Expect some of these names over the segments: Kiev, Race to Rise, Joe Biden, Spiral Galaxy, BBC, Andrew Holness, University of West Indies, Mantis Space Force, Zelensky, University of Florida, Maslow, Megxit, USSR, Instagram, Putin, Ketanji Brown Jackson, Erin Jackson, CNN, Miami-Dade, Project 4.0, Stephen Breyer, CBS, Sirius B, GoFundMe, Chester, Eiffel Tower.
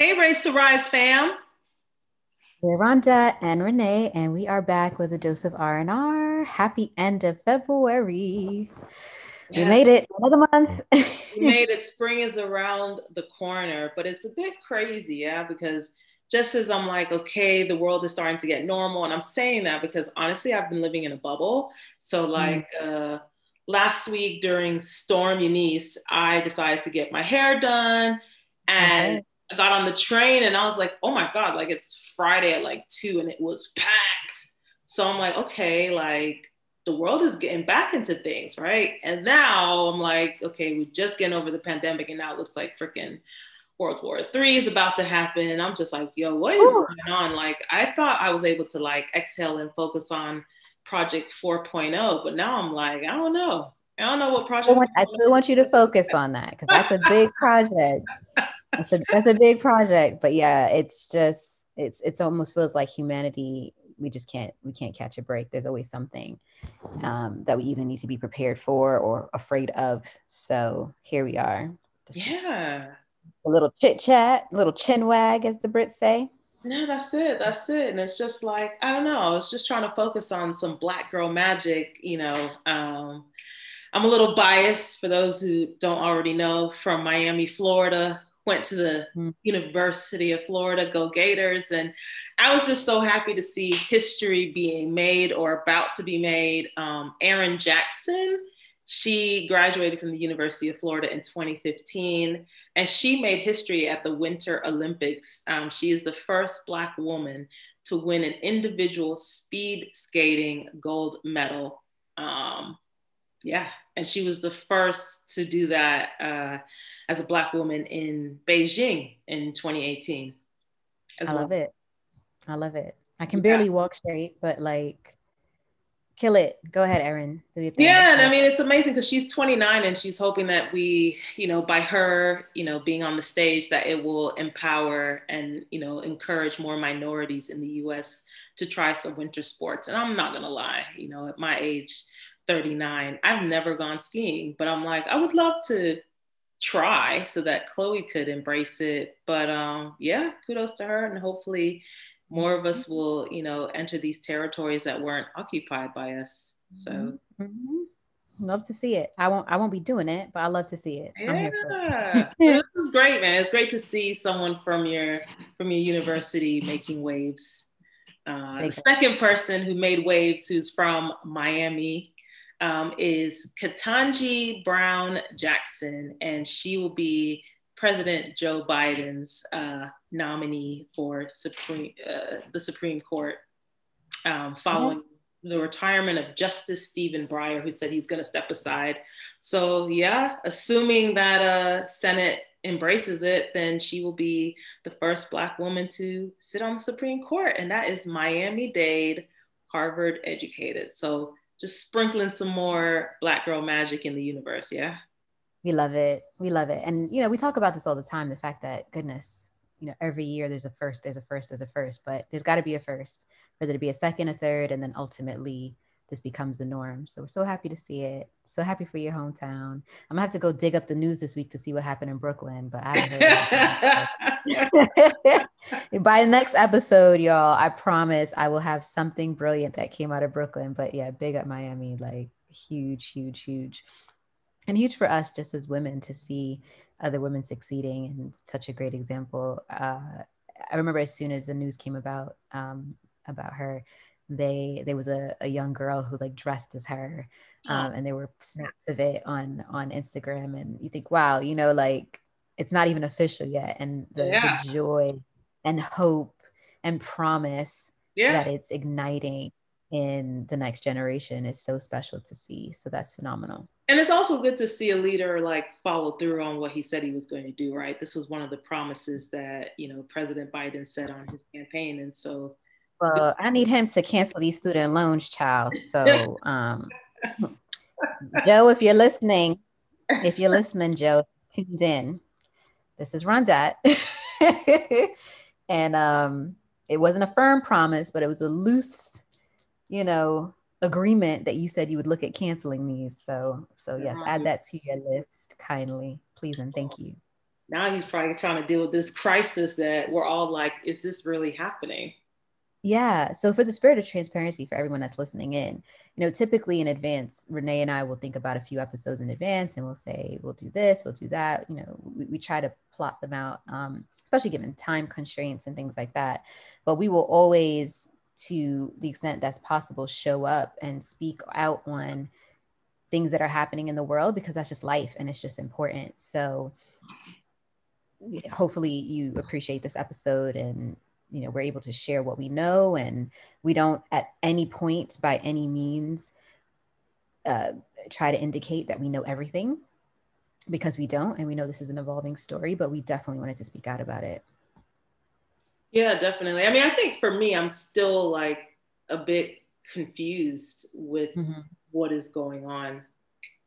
Hey, Race to Rise fam. We're Rhonda and Renee, and we are back with a dose of R&R. Happy end of February. Yes. We made it another month. We made it. Spring is around the corner, but it's a bit crazy, because just as I'm like, okay, the world is starting to get normal, and I'm saying that because honestly, I've been living in a bubble. So like last week during Storm Eunice, I decided to get my hair done and I got on the train and I was like, oh my God, like it's Friday at like 2 and it was packed. So I'm like, okay, like the world is getting back into things, right? And now I'm like, okay, we're just getting over the pandemic and now it looks like freaking World War III is about to happen. And I'm just like, yo, what is going on? Like, I thought I was able to like exhale and focus on Project 4.0, but now I'm like, I don't know what project. I still want you to focus on that because that's a big project. That's a big project, but yeah, it's just, it's almost feels like humanity, we can't catch a break. There's always something that we either need to be prepared for or afraid of. So here we are. A little chit chat, a little chin wag, as the Brits say. No, that's it. And it's just like, I don't know, it's just trying to focus on some Black girl magic, you know. I'm a little biased for those who don't already know, from Miami, Florida. Went to the University of Florida, go Gators. And I was just so happy to see history being made or about to be made. Erin Jackson, she graduated from the University of Florida in 2015, and she made history at the Winter Olympics. She is the first Black woman to win an individual speed skating gold medal. And she was the first to do that as a Black woman in Beijing in 2018. I love it. I can barely walk straight, but like, kill it. Go ahead, Erin. Do your thing. Yeah, and I mean, it's amazing because she's 29 and she's hoping that we, by her, being on the stage, that it will empower and, encourage more minorities in the U.S. to try some winter sports. And I'm not going to lie, at my age, 39, I've never gone skiing, but I'm like, I would love to try so that Chloe could embrace it. But kudos to her, and hopefully more of us will, enter these territories that weren't occupied by us. So love to see it. I won't be doing it, but I love to see it. Yeah. I'm here for it. This is great, man. It's great to see someone from your university making waves. The second person who made waves, who's from Miami, is Ketanji Brown Jackson, and she will be President Joe Biden's nominee for the Supreme Court following the retirement of Justice Stephen Breyer, who said he's going to step aside. So assuming that Senate embraces it, then she will be the first Black woman to sit on the Supreme Court, and that is Miami-Dade, Harvard educated. So just sprinkling some more Black girl magic in the universe. We love it. And we talk about this all the time, the fact that, goodness, every year there's a first, but there's got to be a first for there to be a second, a third, and then ultimately this becomes the norm. So we're so happy to see it. So happy for your hometown. I'm gonna have to go dig up the news this week to see what happened in Brooklyn, but I haven't heard that. By the next episode, y'all, I promise I will have something brilliant that came out of Brooklyn. But big up Miami, like huge. And huge for us just as women to see other women succeeding, and such a great example. I remember as soon as the news came about her, there was a young girl who like dressed as her, and there were snaps of it on Instagram, and you think, wow, like it's not even official yet, and the joy and hope and promise that it's igniting in the next generation is so special to see. So that's phenomenal. And it's also good to see a leader like follow through on what he said he was going to do, right? This was one of the promises that President Biden said on his campaign, and so well, I need him to cancel these student loans, child. So, Joe, if you're listening, Joe, tuned in. This is Rondette. And it wasn't a firm promise, but it was a loose, agreement that you said you would look at canceling these. So yes, add that to your list kindly, please, and thank you. Now he's probably trying to deal with this crisis that we're all like, is this really happening? Yeah. So for the spirit of transparency for everyone that's listening in, you know, typically in advance, Renee and I will think about a few episodes in advance and we'll say, we'll do this, we'll do that. You know, we try to plot them out, especially given time constraints and things like that. But we will always, to the extent that's possible, show up and speak out on things that are happening in the world, because that's just life and it's just important. So hopefully you appreciate this episode and, you know, we're able to share what we know, and we don't at any point by any means try to indicate that we know everything, because we don't, and we know this is an evolving story, but we definitely wanted to speak out about it. Yeah, definitely. I mean, I think for me, I'm still like a bit confused with what is going on,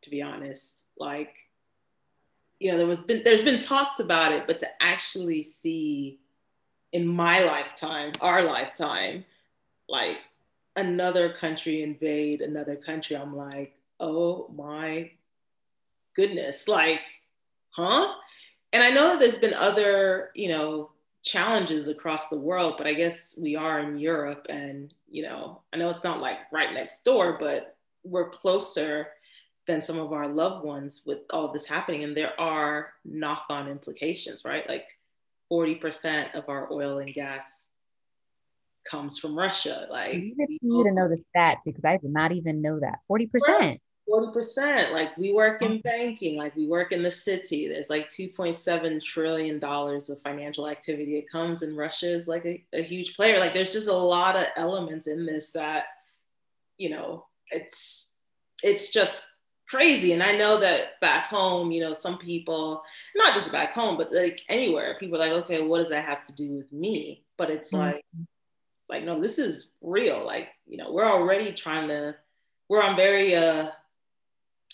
to be honest. Like, you know, there's been talks about it, but to actually see in my lifetime, our lifetime, like another country invade another country, I'm like, oh my goodness, like, huh? And I know there's been other, you know, challenges across the world, but I guess we are in Europe, and, you know, I know it's not like right next door, but we're closer than some of our loved ones with all this happening. And there are knock-on implications, right? Like 40% of our oil and gas comes from Russia. Like, you need to know the stats, because I did not even know that. 40%. 40%. Like, we work in banking, like we work in the city. There's like $2.7 trillion of financial activity. It comes, and Russia is like a huge player. Like, there's just a lot of elements in this that, you know, it's just crazy. And I know that back home, you know, some people, not just back home, but like anywhere, people are like, okay, what does that have to do with me? But it's like, no, this is real. Like, you know, we're already we're on very, I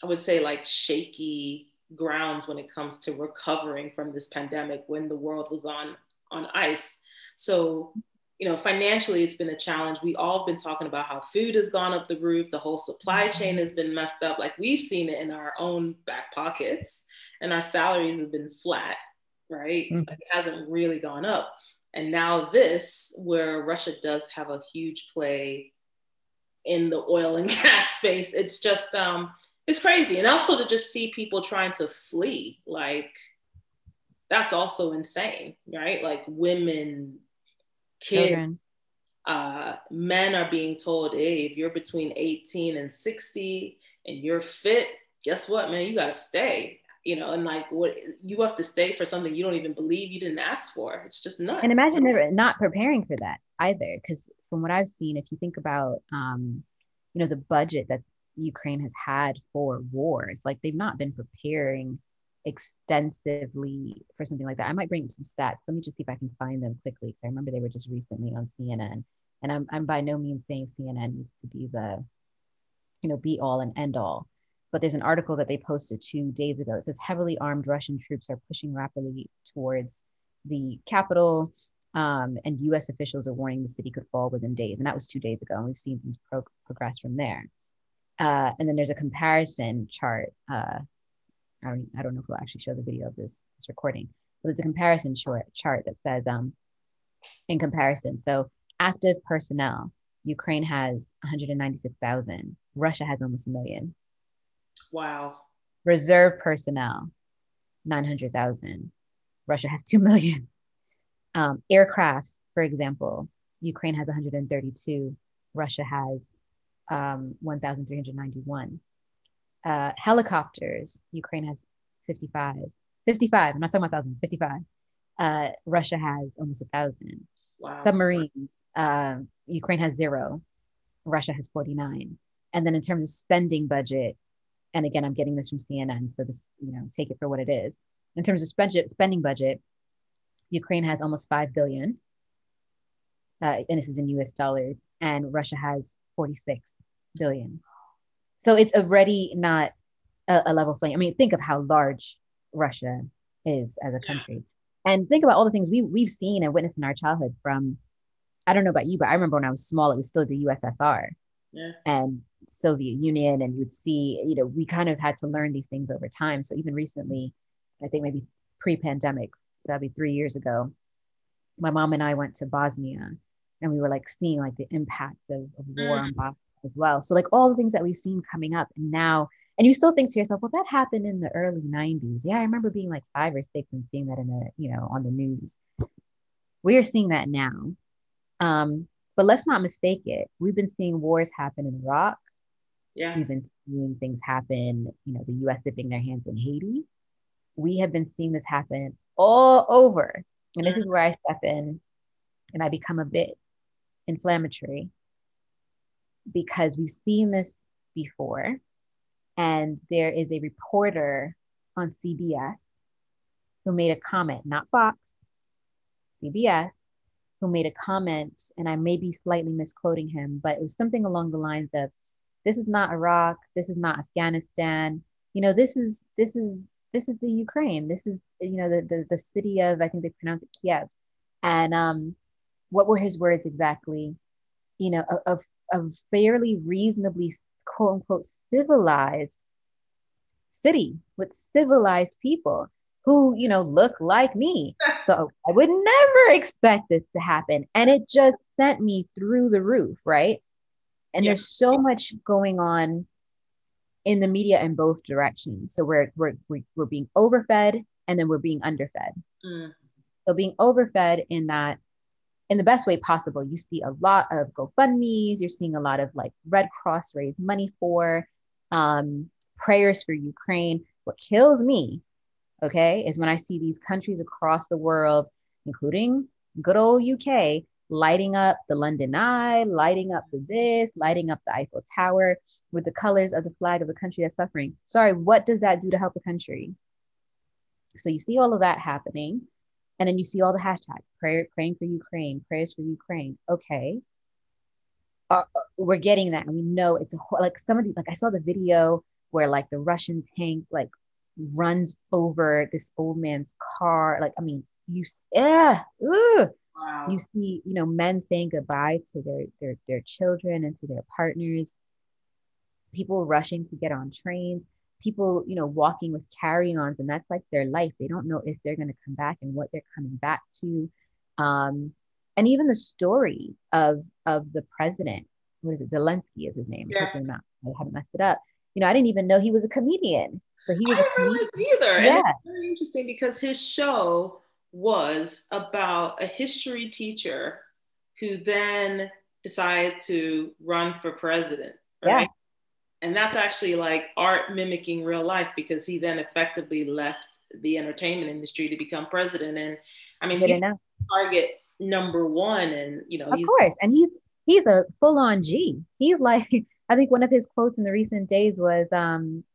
would say, like, shaky grounds when it comes to recovering from this pandemic, when the world was on ice. So, you know, financially, it's been a challenge. We all been talking about how food has gone up the roof. The whole supply chain has been messed up. Like, we've seen it in our own back pockets, and our salaries have been flat, right? Like, it hasn't really gone up. And now this, where Russia does have a huge play in the oil and gas space, it's just, it's crazy. And also to just see people trying to flee, like, that's also insane, right? Like, women, kids, men are being told, hey, if you're between 18 and 60 and you're fit, guess what, man, you gotta stay, you know. And like, what, you have to stay for something you don't even believe, you didn't ask for. It's just nuts. And imagine they're not preparing for that either, because from what I've seen, if you think about, you know, the budget that Ukraine has had for war, it's like they've not been preparing extensively for something like that. I might bring some stats. Let me just see if I can find them quickly, because I remember they were just recently on CNN. And I'm by no means saying CNN needs to be the, you know, be all and end all. But there's an article that they posted 2 days ago. It says heavily armed Russian troops are pushing rapidly towards the capital, and U.S. officials are warning the city could fall within days. And that was 2 days ago. And we've seen things progress from there. And then there's a comparison chart. I don't know if we'll actually show the video of this recording, but it's a comparison chart that says, in comparison, so active personnel, Ukraine has 196,000. Russia has almost 1 million. Wow. Reserve personnel, 900,000. Russia has 2 million. Aircrafts, for example, Ukraine has 132. Russia has 1,391. Helicopters, Ukraine has 55, I'm not talking about 1,000, 55. Russia has almost 1,000. Wow. Submarines, Ukraine has 0, Russia has 49. And then in terms of spending budget, and again, I'm getting this from CNN, so this, you know, take it for what it is. In terms of spending budget, Ukraine has almost 5 billion, and this is in US dollars, and Russia has 46 billion. So it's already not a level playing. I mean, think of how large Russia is as a country, and think about all the things we've seen and witnessed in our childhood. From, I don't know about you, but I remember when I was small, it was still the USSR and Soviet Union, and you'd see, you know, we kind of had to learn these things over time. So even recently, I think maybe pre-pandemic, so that'd be 3 years ago, my mom and I went to Bosnia, and we were like seeing like the impact of war on Bosnia as well. So like all the things that we've seen coming up, and now, and you still think to yourself, well, that happened in the early 90s. Yeah, I remember being like 5 or 6 and seeing that in the, you know, on the news. We are seeing that now. But let's not mistake it. We've been seeing wars happen in Iraq. Yeah. We've been seeing things happen, you know, the U.S. dipping their hands in Haiti. We have been seeing this happen all over. And this is where I step in and I become a bit inflammatory, because we've seen this before. And there is a reporter on CBS who made a comment, not Fox, CBS, who made a comment, and I may be slightly misquoting him, but it was something along the lines of, this is not Iraq, this is not Afghanistan, you know, this is the Ukraine, this is, you know, the city of, I think they pronounce it Kiev. And what were his words exactly? You know, a fairly reasonably quote unquote civilized city with civilized people who, you know, look like me. So I would never expect this to happen. And it just sent me through the roof, right? And yes, there's so much going on in the media in both directions. So we're being overfed, and then we're being underfed. Mm. So being overfed in that, in the best way possible, you see a lot of GoFundMes, you're seeing a lot of like Red Cross raise money for, prayers for Ukraine. What kills me, okay, is when I see these countries across the world, including good old UK, lighting up the London Eye, lighting up this, lighting up the Eiffel Tower with the colors of the flag of the country that's suffering. Sorry, what does that do to help the country? So you see all of that happening, and then you see all the hashtags, praying for Ukraine, prayers for Ukraine. Okay, we're getting that, and we know it's a whole, like some of these, like I saw the video where like the Russian tank like runs over this old man's car. Like, I mean, wow. You see, you know, men saying goodbye to their children and to their partners, people rushing to get on trains, people, you know, walking with carry-ons, and that's like their life. They don't know if they're going to come back and what they're coming back to. And even the story of the president, what is it? Zelensky is his name. Yeah. I haven't messed it up. You know, I didn't even know he was a comedian. So he was I didn't realize either. Yeah. And it's very interesting because his show was about a history teacher who then decided to run for president, right? Yeah. And that's actually like art mimicking real life, because he then effectively left the entertainment industry to become president. And I mean, he's target number one, and you know, of course, and he's a full-on G. He's like, I think one of his quotes in the recent days was,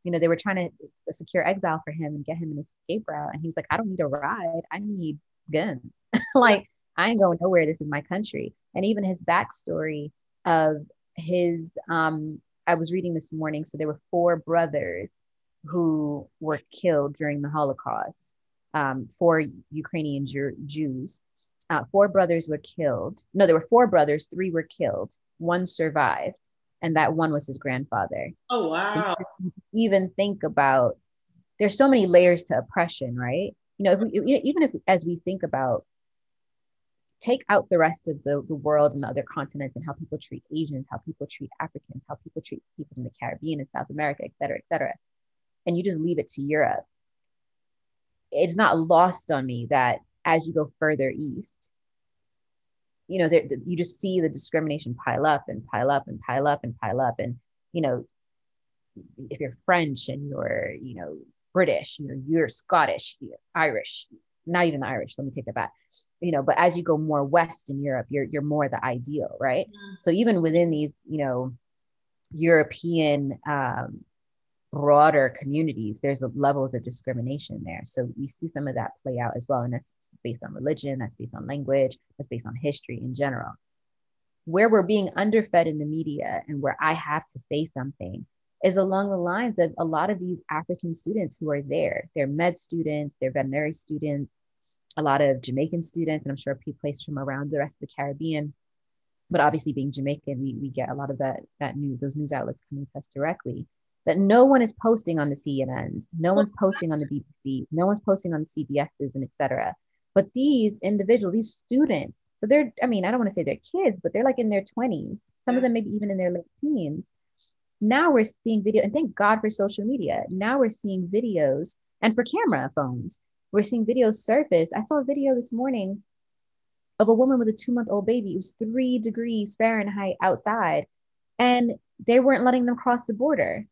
you know, they were trying to secure exile for him and get him an escape route. And he was like, I don't need a ride. I need guns. Like, I ain't going nowhere. This is my country. And even his backstory of his, I was reading this morning. So there were 4 brothers who were killed during the Holocaust, 4 Ukrainian Jews. 4 brothers were killed. No, there were 4 brothers. 3 were killed. 1 survived. And that one was his grandfather. Oh, wow. So even think about, there's so many layers to oppression, right? You know, if we, even if, as we think about, take out the rest of the world and the other continents and how people treat Asians, how people treat Africans, how people treat people in the Caribbean and South America, et cetera, and you just leave it to Europe. It's not lost on me that as you go further east, you know, you just see the discrimination pile up and pile up and pile up and pile up. And, you know, if you're French and you're, you know, British, you know, you're Scottish, you're Irish, not even Irish, let me take that back. You know, but as you go more west in Europe, you're more the ideal, right? Mm-hmm. So even within these, you know, European broader communities, there's the levels of discrimination there. So we see some of that play out as well. And that's based on religion, that's based on language, that's based on history in general. Where we're being underfed in the media and where I have to say something is along the lines of a lot of these African students who are there. They're med students, they're veterinary students, a lot of Jamaican students, and I'm sure people placed from around the rest of the Caribbean. But obviously being Jamaican, we get a lot of those news outlets coming to us directly. that no one is posting on the CNNs, no one's posting on the BBC, no one's posting on the CBSs and et cetera. But these individuals, these students, so they're, I mean, I don't want to say they're kids, but they're like in their 20s, some of them maybe even in their late teens. Now we're seeing video, and thank God for social media. Now we're seeing videos, and for camera phones, we're seeing videos surface. I saw a video this morning of a woman with a 2-month-old baby. It was 3 degrees Fahrenheit outside, and they weren't letting them cross the border,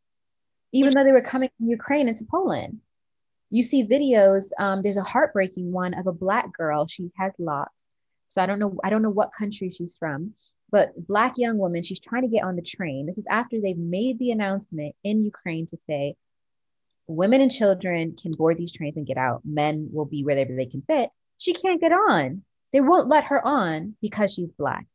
even though they were coming from Ukraine into Poland. You see videos, there's a heartbreaking one of a Black girl. She has locks. So I don't know what country she's from, but Black young woman, she's trying to get on the train. This is after they've made the announcement in Ukraine to say, women and children can board these trains and get out. Men will be wherever they can fit. She can't get on. They won't let her on because she's Black.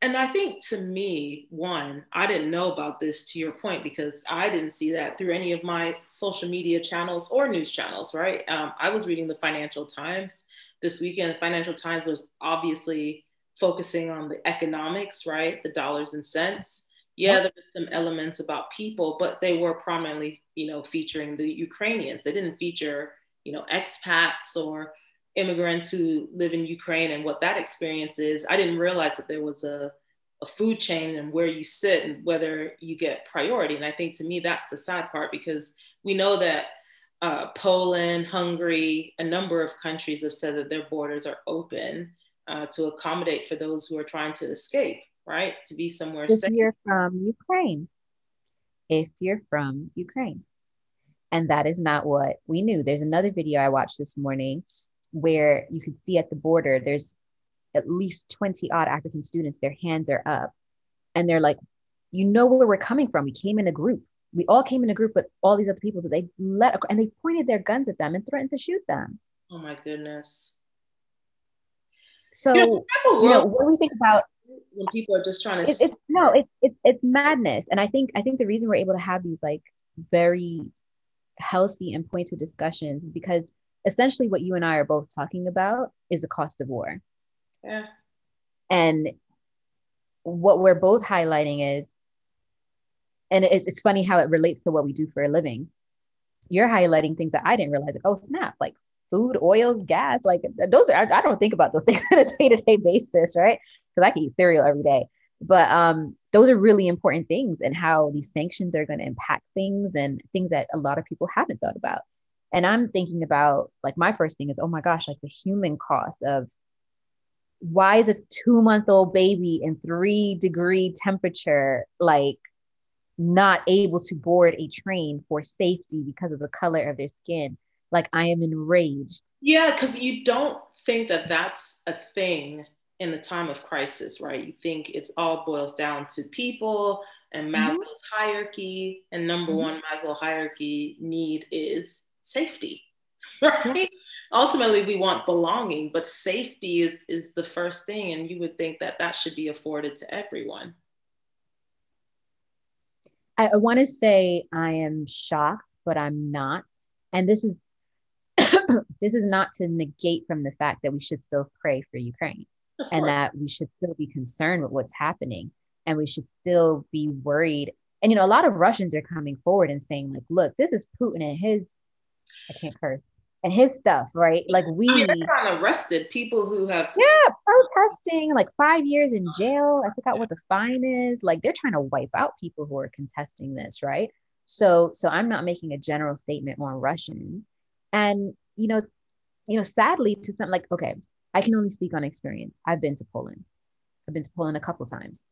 And I think, to me, one, I didn't know about this, to your point, because I didn't see that through any of my social media channels or news channels, right? I was reading the Financial Times this weekend. The Financial Times was obviously focusing on the economics, right? The dollars and cents. Yeah, there was some elements about people, but they were prominently, you know, featuring the Ukrainians. They didn't feature, you know, expats or immigrants who live in Ukraine and what that experience is. I didn't realize that there was a food chain and where you sit and whether you get priority. And I think, to me, that's the sad part, because we know that Poland, Hungary, a number of countries have said that their borders are open to accommodate for those who are trying to escape, right? To be somewhere safe. If you're from Ukraine. And that is not what we knew. There's another video I watched this morning where you could see at the border, there's at least 20 odd African students, their hands are up. And they're like, you know where we're coming from. We came in a group. We all came in a group with all these other people that they let, and they pointed their guns at them and threatened to shoot them. Oh my goodness. So, what do we think about when people are just trying to, it's madness. And I think the reason we're able to have these like very healthy and pointed discussions is because essentially what you and I are both talking about is the cost of war. Yeah. And what we're both highlighting is, and it's funny how it relates to what we do for a living. You're highlighting things that I didn't realize, like, oh snap, like food, oil, gas, like those are, I don't think about those things on a day-to-day basis, right? Because I can eat cereal every day. But those are really important things, and how these sanctions are going to impact things, and things that a lot of people haven't thought about. And I'm thinking about, like, my first thing is, oh my gosh, like the human cost of, why is a 2-month-old baby in 3-degree temperature, like, not able to board a train for safety because of the color of their skin? Like, I am enraged. Yeah, because you don't think that that's a thing in the time of crisis, right? You think it's all boils down to people and Maslow's hierarchy, and number one Maslow hierarchy need is safety, right? Ultimately, we want belonging, but safety is the first thing, and you would think that that should be afforded to everyone. I want to say I am shocked, but I'm not. And this is this is not to negate from the fact that we should still pray for Ukraine, and that we should still be concerned with what's happening, and we should still be worried. And, you know, a lot of Russians are coming forward and saying, like, look, this is Putin and his, I can't curse, and his stuff, right? Like, they're trying to arrested people who have protesting, like 5 years in jail. I forgot what the fine is. Like, they're trying to wipe out people who are contesting this, right? So I'm not making a general statement on Russians. And, you know, sadly, to something like, okay, I can only speak on experience. I've been to Poland. I've been to Poland a couple times.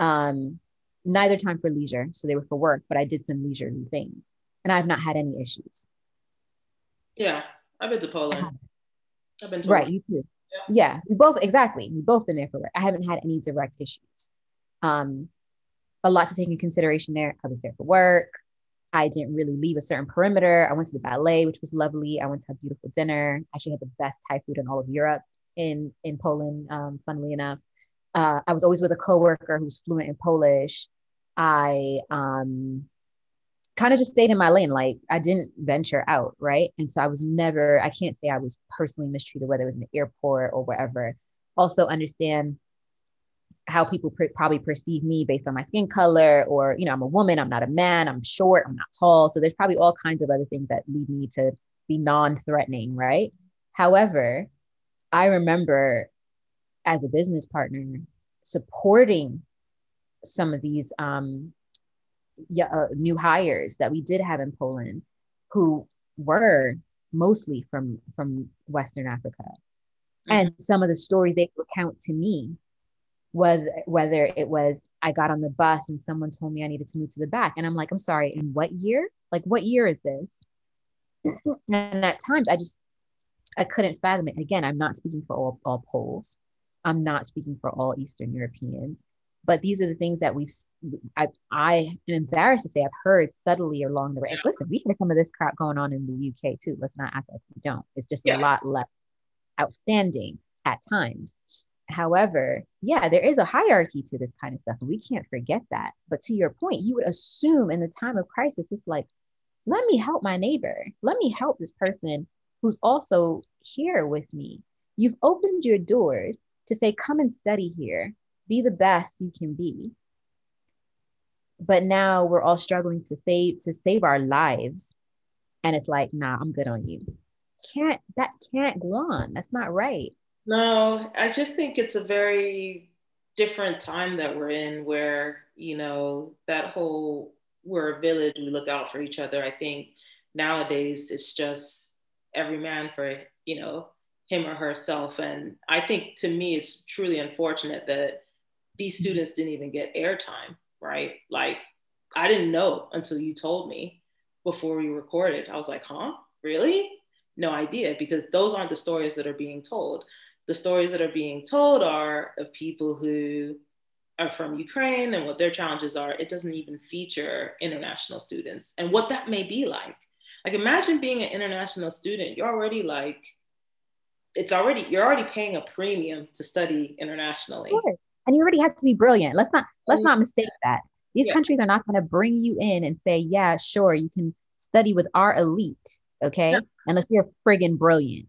Neither time for leisure. So they were for work, but I did some leisurely things, and I've not had any issues. Yeah, I've been to Poland. I've been to Right, Poland. You too. Yeah, we both, exactly. We've both been there for work. I haven't had any direct issues. A lot to take into consideration there. I was there for work. I didn't really leave a certain perimeter. I went to the ballet, which was lovely. I went to have beautiful dinner. I actually had the best Thai food in all of Europe in Poland, funnily enough. I was always with a coworker who's fluent in Polish. I kind of just stayed in my lane. Like, I didn't venture out, right? And so I can't say I was personally mistreated, whether it was in the airport or wherever. Also understand how people probably perceive me based on my skin color, or, you know, I'm a woman, I'm not a man, I'm short, I'm not tall. So there's probably all kinds of other things that lead me to be non-threatening, right? However, I remember as a business partner supporting some of these new hires that we did have in Poland who were mostly from Western Africa. Mm-hmm. And some of the stories they recount to me was whether it was, I got on the bus and someone told me I needed to move to the back. And I'm like, I'm sorry, in what year? Like, what year is this? And at times I couldn't fathom it. Again, I'm not speaking for all Poles. I'm not speaking for all Eastern Europeans, but these are the things that I am embarrassed to say I've heard subtly along the way. And listen, we hear some of this crap going on in the UK too. Let's not act like we don't. It's just a lot less outstanding at times. However, there is a hierarchy to this kind of stuff, and we can't forget that. But to your point, you would assume in the time of crisis, it's like, let me help my neighbor. Let me help this person who's also here with me. You've opened your doors to say, come and study here, be the best you can be. But now we're all struggling to save our lives. And it's like, nah, I'm good on you. That can't go on. That's not right. No, I just think it's a very different time that we're in where, you know, that whole, we're a village, we look out for each other. I think nowadays it's just every man for, you know, him or herself. And I think to me, it's truly unfortunate that these students didn't even get airtime, right? Like, I didn't know until you told me before we recorded. I was like, huh, really? No idea, because those aren't the stories that are being told. The stories that are being told are of people who are from Ukraine and what their challenges are. It doesn't even feature international students and what that may be like. Like, imagine being an international student. You're already like, you're already paying a premium to study internationally. Sure. And you already have to be brilliant. Let's not mistake that. These countries are not going to bring you in and say, yeah, sure, you can study with our elite. Okay. No. Unless you're friggin' brilliant.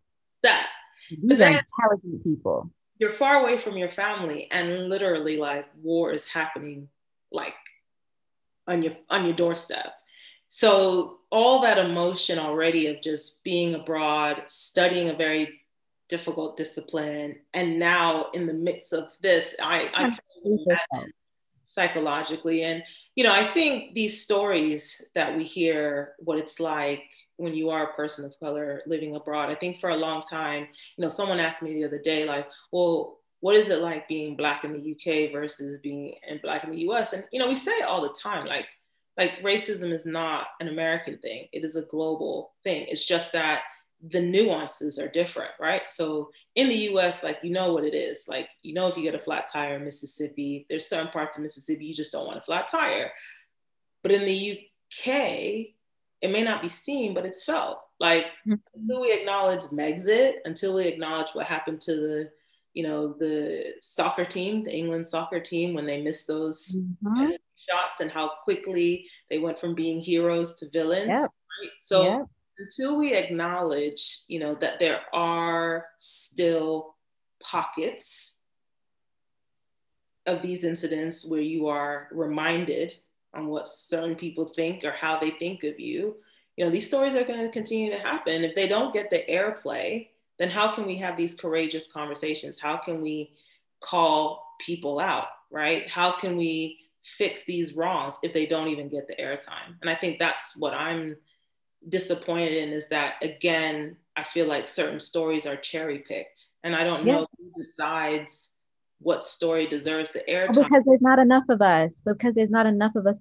These are intelligent people. You're far away from your family, and literally, like, war is happening, like, on your doorstep. So all that emotion already of just being abroad, studying a very difficult discipline, and now in the midst of this, I can't imagine psychologically. And, you know, I think these stories that we hear, what it's like when you are a person of color living abroad, I think for a long time, you know, someone asked me the other day, like, well, what is it like being Black in the UK versus being Black in the US? And, you know, we say it all the time, like racism is not an American thing. It is a global thing. It's just that the nuances are different, right? So in the US, like, you know what it is. Like, you know, if you get a flat tire in Mississippi, there's certain parts of Mississippi you just don't want a flat tire. But in the UK, it may not be seen, but it's felt. Like, mm-hmm. Until we acknowledge Megxit, until we acknowledge what happened to the, you know, the soccer team, the England soccer team, when they missed those mm-hmm. shots and how quickly they went from being heroes to villains. Yeah. Right? So yeah. Until we acknowledge, you know, that there are still pockets of these incidents where you are reminded on what certain people think or how they think of you, you know, these stories are going to continue to happen. If they don't get the airplay, then how can we have these courageous conversations? How can we call people out, right? How can we fix these wrongs if they don't even get the airtime? And I think that's what I'm disappointed in, is that, again, I feel like certain stories are cherry picked, and I don't know who decides what story deserves the airtime. Because there's not enough of us,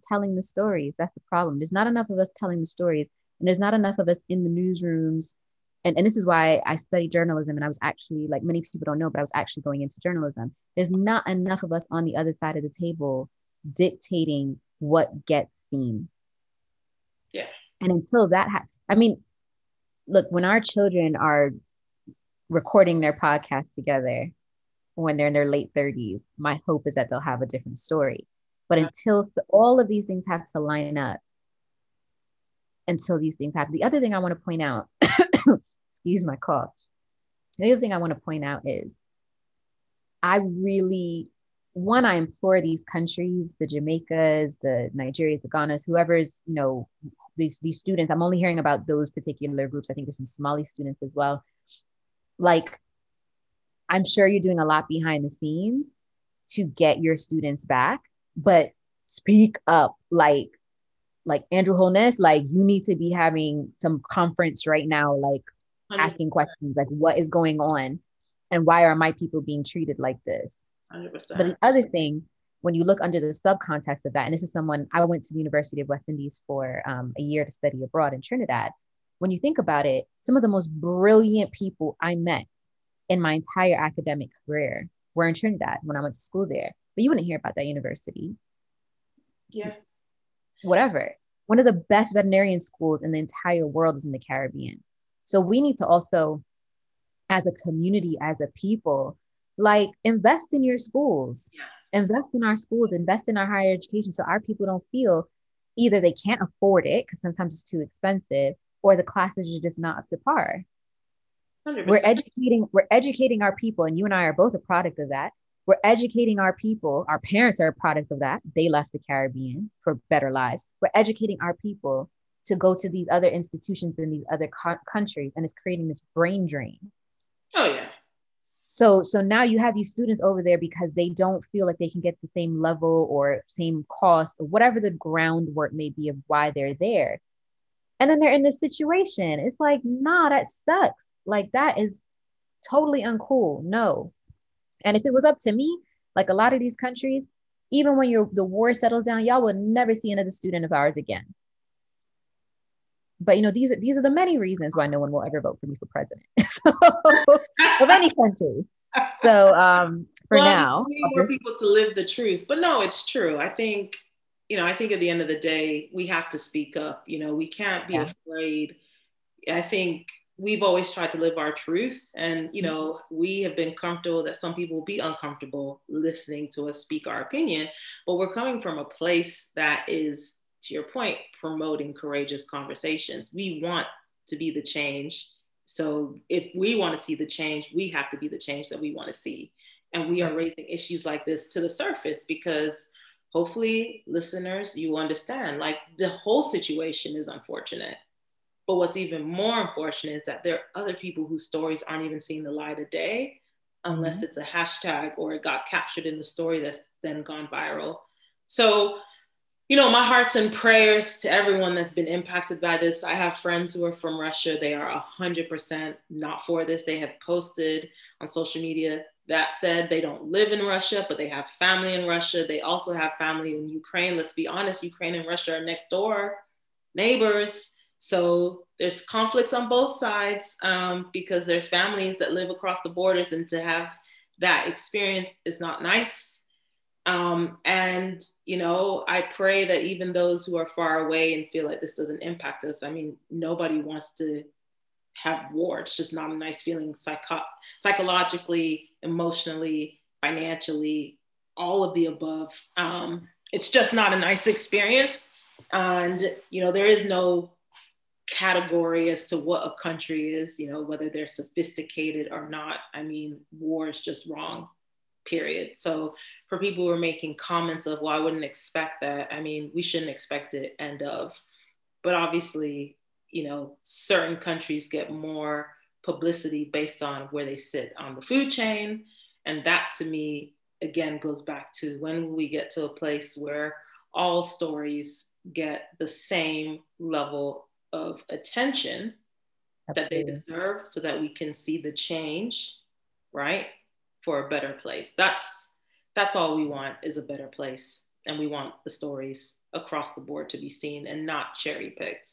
telling the stories. That's the problem. There's not enough of us telling the stories, and there's not enough of us in the newsrooms. And this is why I studied journalism, and I was actually, like, many people don't know, but I was actually going into journalism. There's not enough of us on the other side of the table dictating what gets seen. Yeah. And until that happens, I mean, look, when our children are recording their podcast together, when they're in their late 30s, my hope is that they'll have a different story. But until all of these things have to line up, until these things happen. The other thing I want to point out, excuse my cough. The other thing I want to point out is I really one, I implore these countries, the Jamaicas, the Nigerias, the Ghanas, whoever's, you know, these students, I'm only hearing about those particular groups. I think there's some Somali students as well. Like, I'm sure you're doing a lot behind the scenes to get your students back, but speak up. Like Andrew Holness, like you need to be having some conference right now, like asking questions, like what is going on and why are my people being treated like this? 100%. But the other thing, when you look under the subcontext of that, and this is someone, I went to the University of West Indies for a year to study abroad in Trinidad. When you think about it, some of the most brilliant people I met in my entire academic career were in Trinidad when I went to school there, but you wouldn't hear about that university. Yeah. Whatever. One of the best veterinarian schools in the entire world is in the Caribbean. So we need to also, as a community, as a people, like invest in your schools, yeah. Invest in our schools, invest in our higher education. So our people don't feel either they can't afford it because sometimes it's too expensive or the classes are just not up to par. 100%. We're educating our people. And you and I are both a product of that. We're educating our people. Our parents are a product of that. They left the Caribbean for better lives. We're educating our people to go to these other institutions in these other countries. And it's creating this brain drain. Oh yeah. So now you have these students over there because they don't feel like they can get the same level or same cost or whatever the groundwork may be of why they're there. And then they're in this situation. It's like, nah, that sucks. Like that is totally uncool. No. And if it was up to me, like a lot of these countries, even when the war settles down, y'all will never see another student of ours again. But, you know, these are the many reasons why no one will ever vote for me for president of any country. So for now. We need more people to live the truth. But no, it's true. I think at the end of the day, we have to speak up. You know, we can't be afraid. I think we've always tried to live our truth. And, you know, we have been comfortable that some people will be uncomfortable listening to us speak our opinion, but we're coming from a place that is, to your point, promoting courageous conversations. We want to be the change. So if we want to see the change, we have to be the change that we want to see. And we are raising issues like this to the surface because hopefully, listeners, you understand, like the whole situation is unfortunate. But what's even more unfortunate is that there are other people whose stories aren't even seeing the light of day unless it's a hashtag or it got captured in the story that's then gone viral. So, you know, my hearts and prayers to everyone that's been impacted by this. I have friends who are from Russia. They are 100% not for this. They have posted on social media. That said, they don't live in Russia, but they have family in Russia. They also have family in Ukraine. Let's be honest, Ukraine and Russia are next door neighbors. So there's conflicts on both sides because there's families that live across the borders, and to have that experience is not nice. And, you know, I pray that even those who are far away and feel like this doesn't impact us, I mean, nobody wants to have war. It's just not a nice feeling psychologically, emotionally, financially, all of the above. It's just not a nice experience. And, you know, there is no category as to what a country is, you know, whether they're sophisticated or not. I mean, war is just wrong. Period. So for people who are making comments of, well, I wouldn't expect that. I mean, we shouldn't expect it, end of. But obviously, you know, certain countries get more publicity based on where they sit on the food chain. And that to me, again, goes back to when will we get to a place where all stories get the same level of attention Absolutely. That they deserve so that we can see the change, right? For a better place. That's all we want is a better place. And we want the stories across the board to be seen and not cherry picked.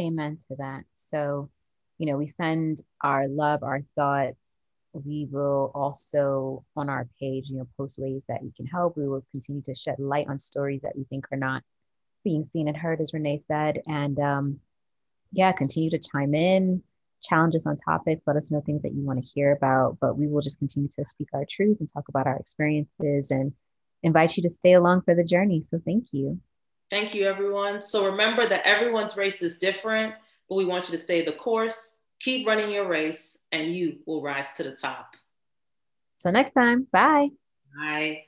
Amen to that. So, you know, we send our love, our thoughts. We will also on our page, you know, post ways that we can help. We will continue to shed light on stories that we think are not being seen and heard, as Renee said. And continue to chime in. Challenge us on topics, let us know things that you want to hear about, but we will just continue to speak our truth and talk about our experiences and invite you to stay along for the journey. So thank you. Thank you, everyone. So remember that everyone's race is different, but we want you to stay the course, keep running your race, and you will rise to the top. Till next time. Bye. Bye.